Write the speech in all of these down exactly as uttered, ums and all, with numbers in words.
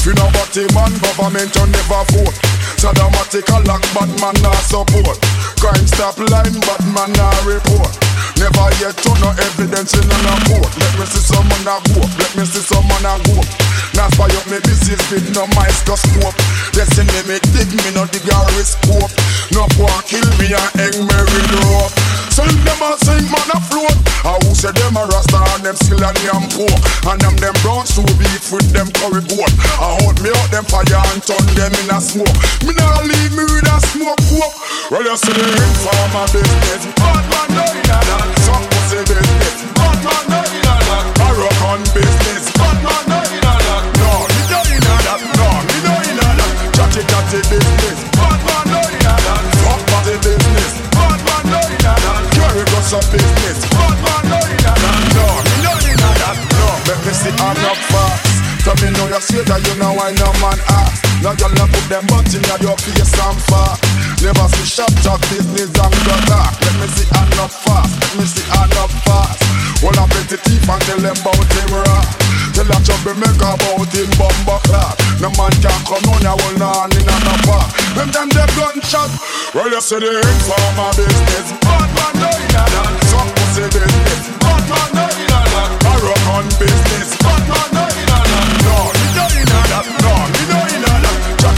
You know what a man, government you never vote. Sadomatic a lock, Badman a support. Crime stop line, Badman a report. Never yet to no evidence in on a court. Let me see someone a go, let me see someone a go. Now spy up me disease with no microscope. They say me me dig me no dig a scope. No poor kill me and hang me with rope. Send them a sink man afloat. I who say them a rasta and them skill and them poor. And them them brown so beef with them curry goat. I hold me out them fire and turn them in a smoke. Me nah leave me with a smoke coke. Well you see the informer business. Bad man no in a that. Some pussy business. Bad man no in a that. A rock on business. Bad man no in a that. No, me no in a that. No, me no in a that. Chatty chatty business. Bad man no in a that. Fuck party business. Bad man no in a that. Carry guns of business. Bad man no in a that. No, me no in a that. No, let me see I'm not fast. So me know you're straight and you know I know man ass. Now y'all not put them butt in your face and far. Never see shop talk business and gutter. Let me see I'm not fast, let me see I'm not fast. Well I plenty teeth and tell them about him rap. Tell a chubby make about him bumper clap. No man can come on ya well on in and a park. Them them them gunshot. Well you see the informer business. Bad man no in a that. Some pussy business. Bad man no in a that. I rock on business. Bad man no in a that.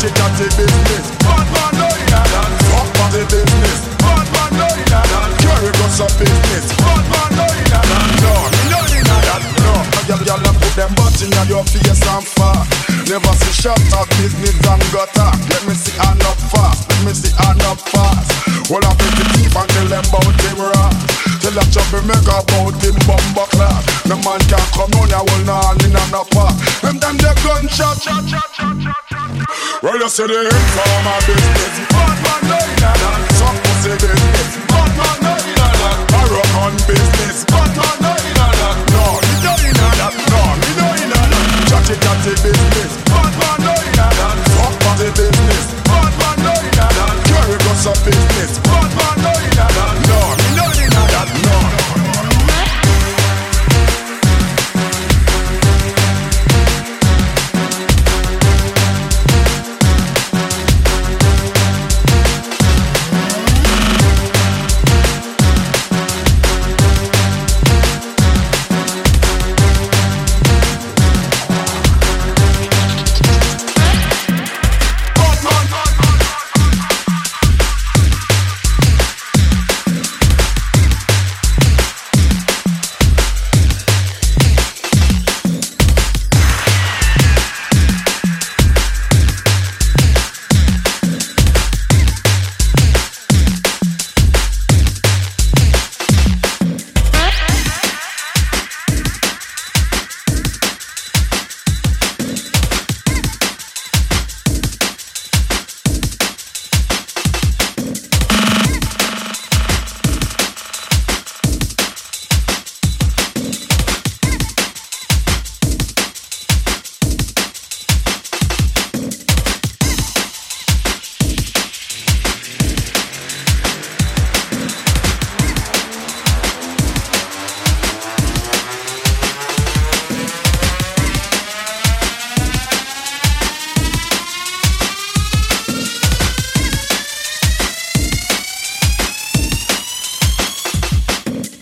Chatty business, bad man no in a that. Fuck party business, bad man no in a that. Carry guns of business, bad man no in a that. No, me no in a that. No, y'all y'all put them butt in your face and far. Never see shop talk business and gutter. Let me see I'm not fast, let me see I'm not fast. Well I put the teeth and tell them bout them rap. Tell a chubby make about them bumper clap. No man can come on ya well nah in and a park. Them them the gunshot, shot, shot, shot, shot. Well you see the informer business. Bad man no in a that. Some pussy business. Bad man no in a that. A rock on business. Bad man no in a that. No, me no in a that. No, me no in a that. Chatty chatty business. Bad man no in a that.